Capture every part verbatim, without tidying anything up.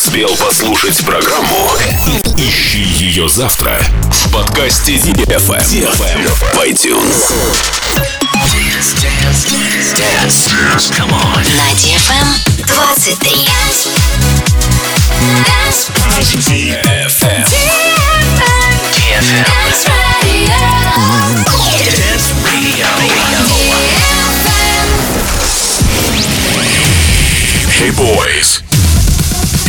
успел послушать программу? Ищи ее завтра в подкасте ди эф эм в iTunes. На ди эф эм двадцать три. ди эф эм. Hey boys,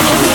it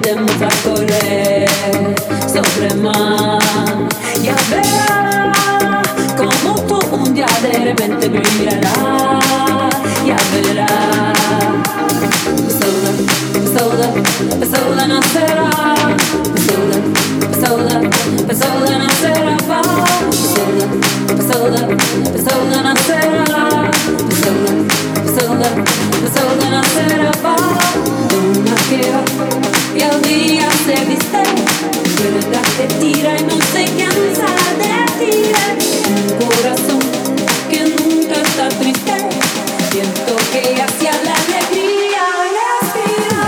de mi facole sobre más. Ya verá como tú un día de repente brillarás. Ya verá. Sola, sola, sola no será. Sola, sola, sola no será. Sola, sola, sola no será. Sola, sola no será. Luna que va y al día se viste, verdad te tira y no se cansa de tirar. Un corazón que nunca está triste, siento que hacia la alegría respira.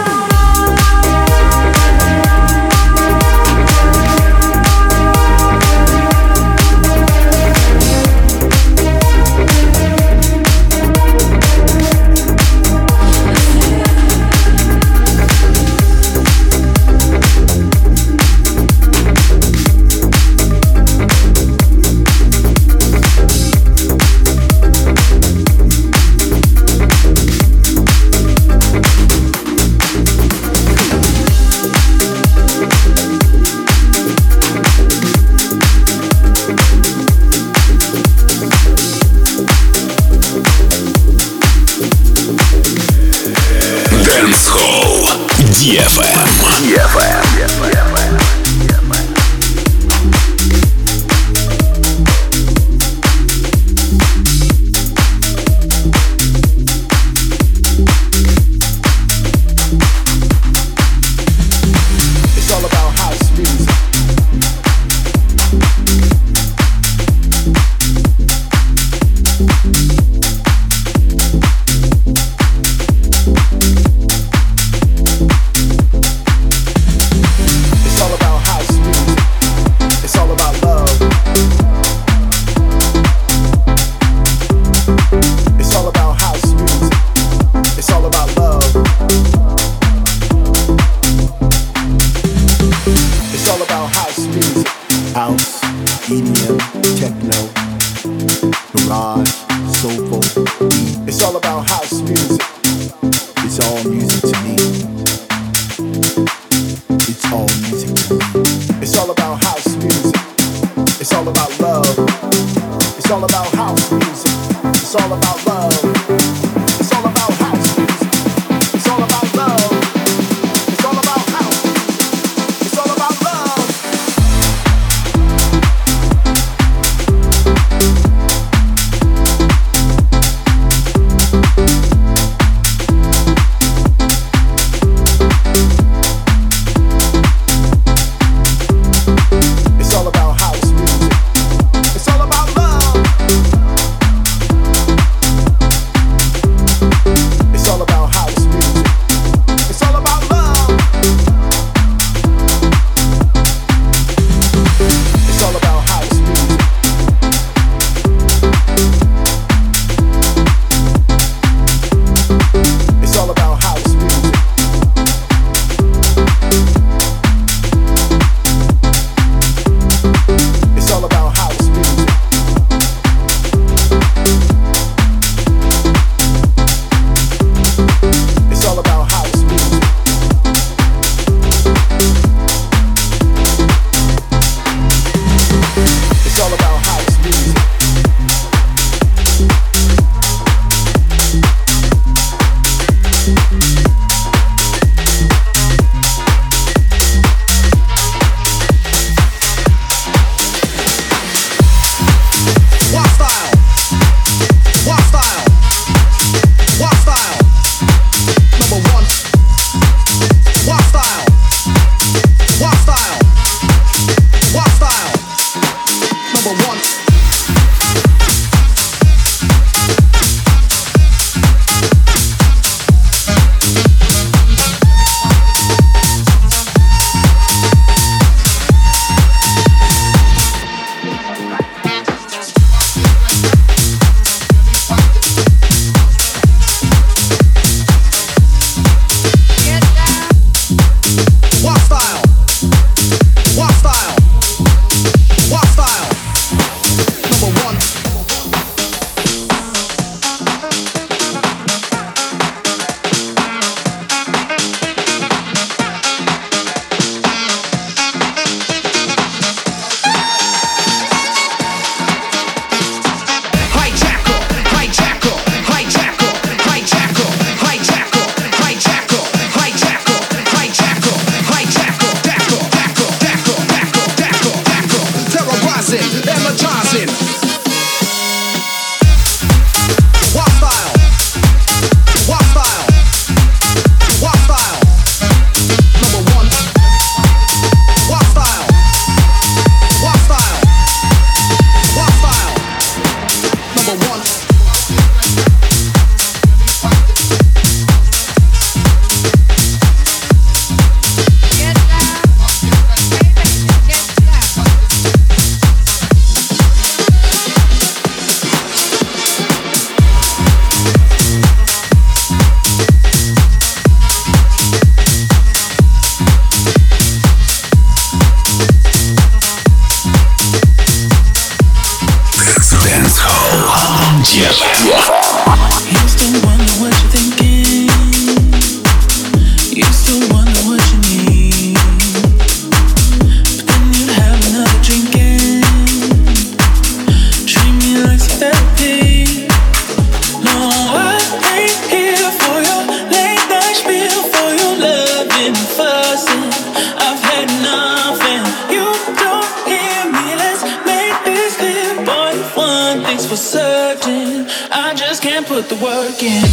and put the work in.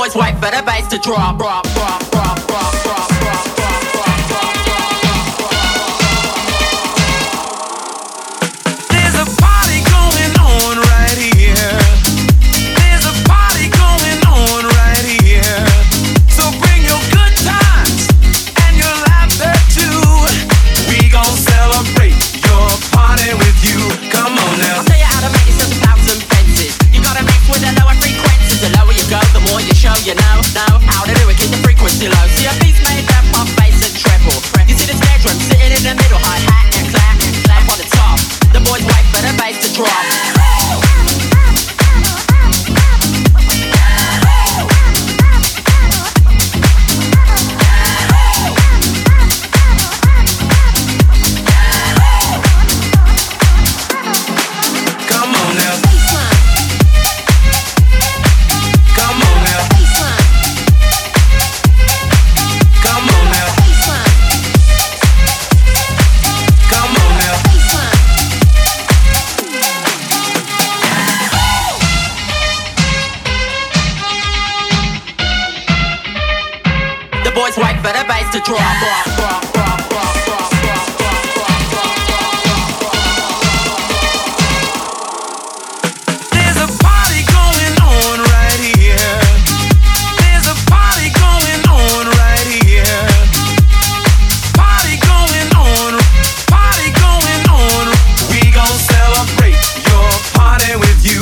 boys wipe for the bass to drop, drop, drop, drop, drop, drop, drop, drop, drop, drop, drop. There's a party going on right here. There's a party going on right here. So bring your good times and your laughter too. We gon' celebrate your party with you. Come on now. I'll tell you how to make yourself a thousand fences. You gotta mix with a lower frequencies. The lower you go, the more you show you know, know how to do it, keep the frequency low. See a beat's made up on bass and treble. You see this bedroom sitting in the middle, hi-hat and clap and clap on the top. The boys wait for the bass to drop. Drop, drop, drop, drop, drop, drop, drop, drop, drop, drop. There's a party going on right here. There's a party going on right here. Party going on, party going on. We gon' celebrate your party with you.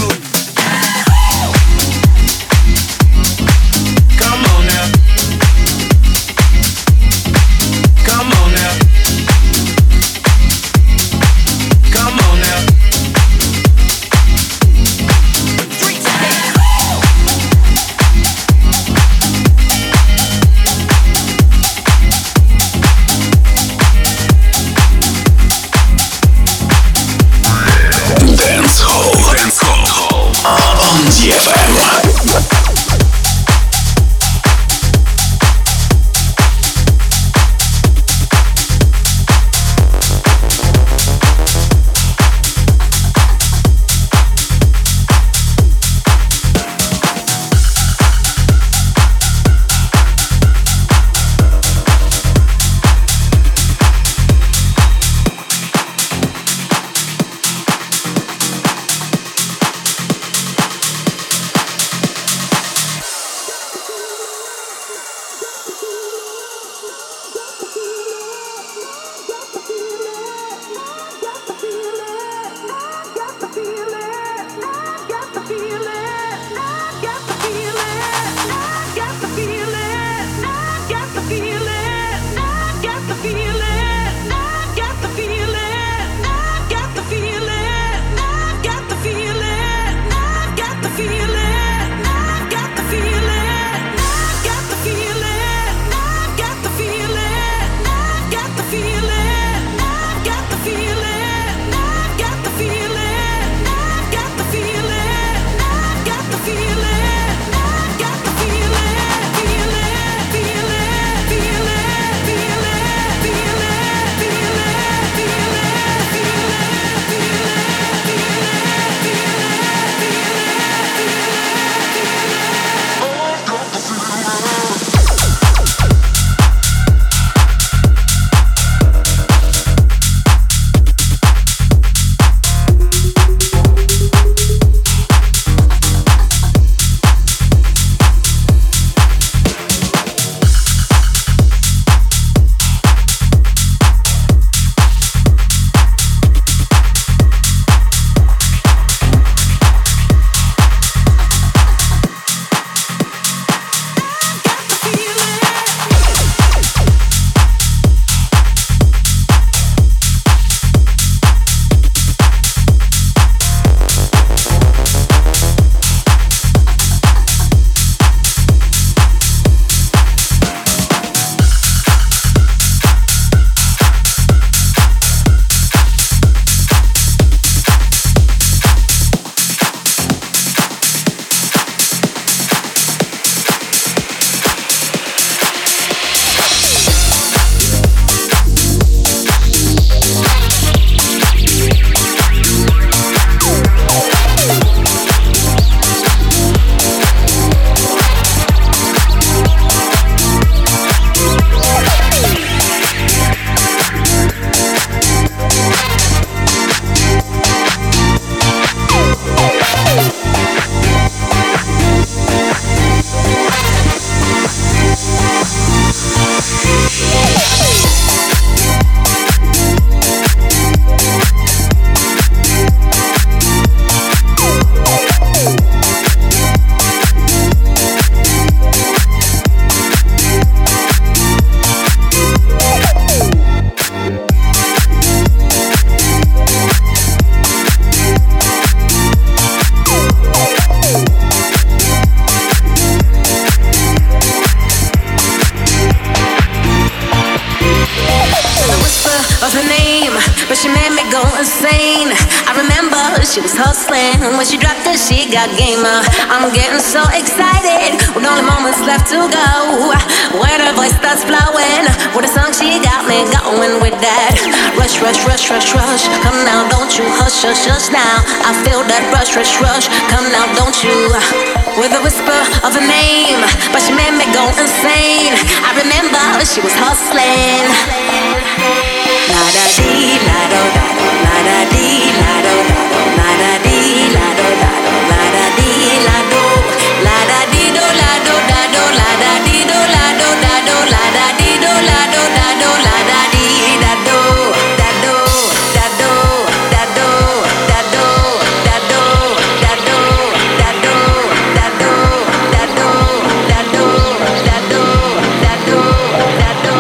was her name, but she made me go insane. I remember she was hustling, and when she dropped it, she got gamer. I'm getting so excited with only moments left to go. When her voice starts blowing, with a song she got me going with that. Rush, rush, rush, rush, rush. Come now, don't you hush, hush, hush now. I feel that rush, rush, rush. Come now, don't you? With a whisper of her name, but she made me go insane. I remember she was hustling. La da dee, la do da do, la da dee, la do da do, la da dee, la do da do, la da dee, la do, la da dee do, la do da do, la da dee do, la do da do, la da dee do, la do da do, la da dee da do, da do, da do, da do, da do, da do, da do, da do, da do, da do, da do, da do, da do, da do, da do, da do.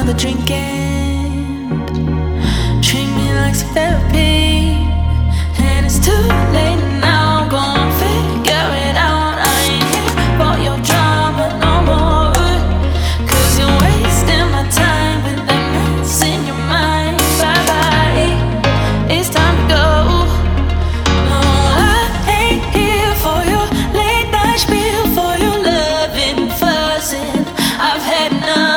another drinking. Treat me like some therapy, and it's too late now. I'm gonna figure it out. I ain't here for your drama no more, 'cause you're wasting my time with that mess in your mind. Bye bye, it's time to go. No, I ain't here for your late night spiel, for your loving, fussing. I've had enough.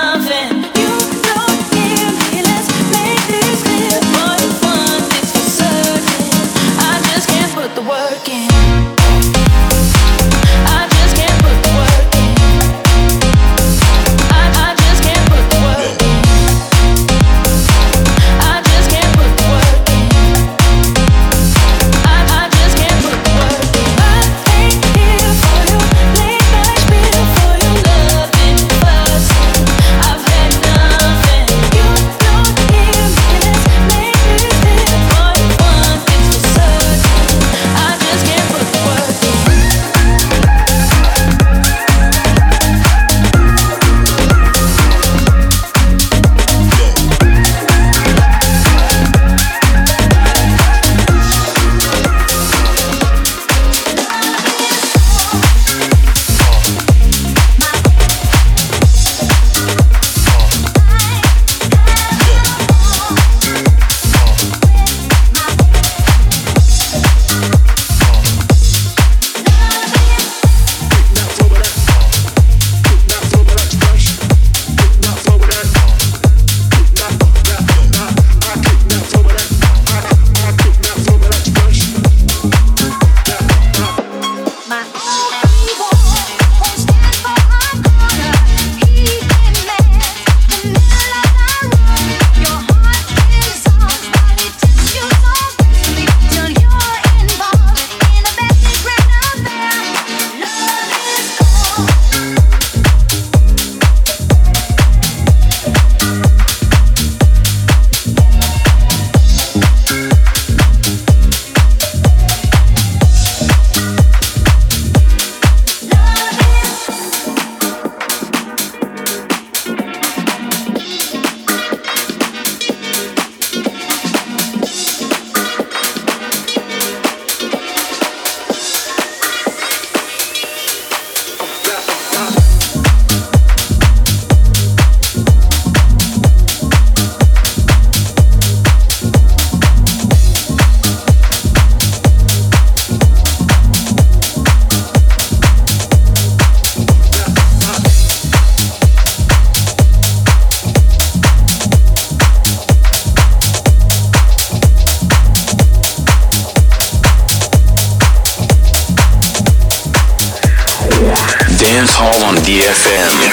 Dancehall on D F M.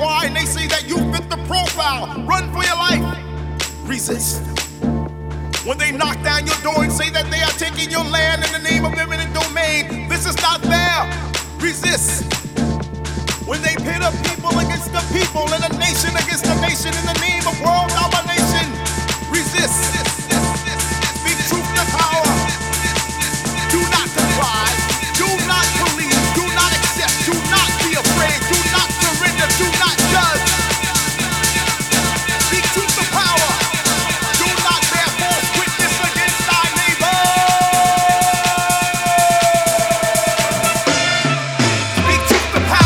Why? And they say loud, run for your life, resist. When they knock down your door and say that they are taking your land in the name of eminent domain, this is not there, resist. When they pit a people against the people and a nation against a nation in the name of world domination, resist. Be true to power. Do not comply. Do not believe. Do not accept. Do not be afraid. Do not surrender. Do not judge. Be true to power. Do not bear false witness against thy neighbor. Be true to power.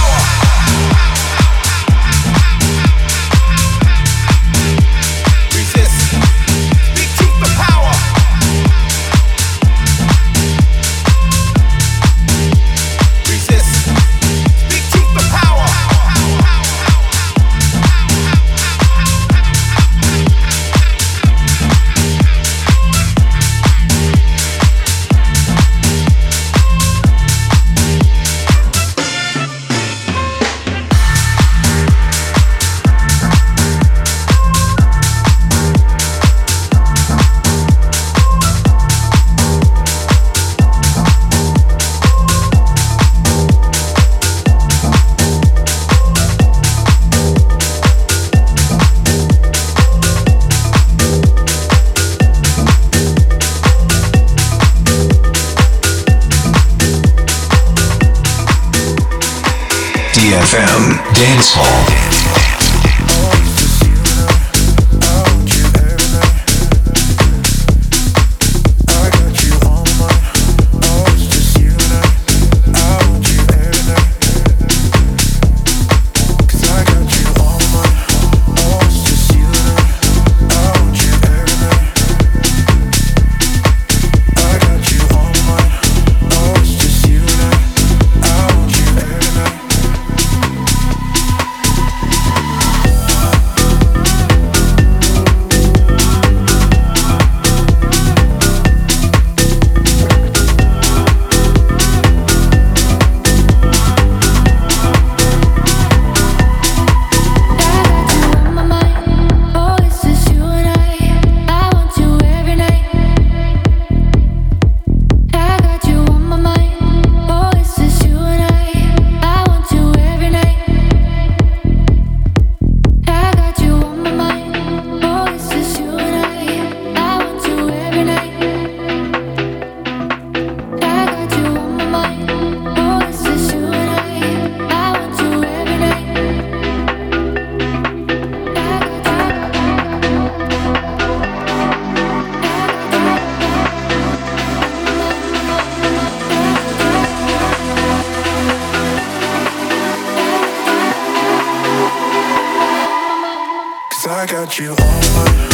D F M Dance Hall. I got you on my